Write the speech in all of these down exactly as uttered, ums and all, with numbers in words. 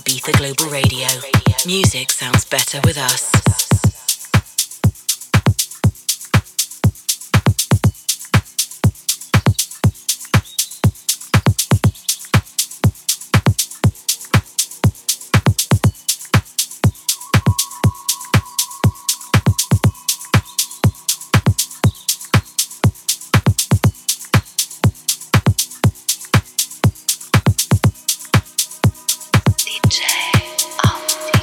Ibiza Global Radio. Music sounds better with us. D J Optic.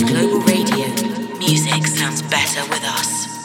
Ibiza Global Radio. Music sounds better with us.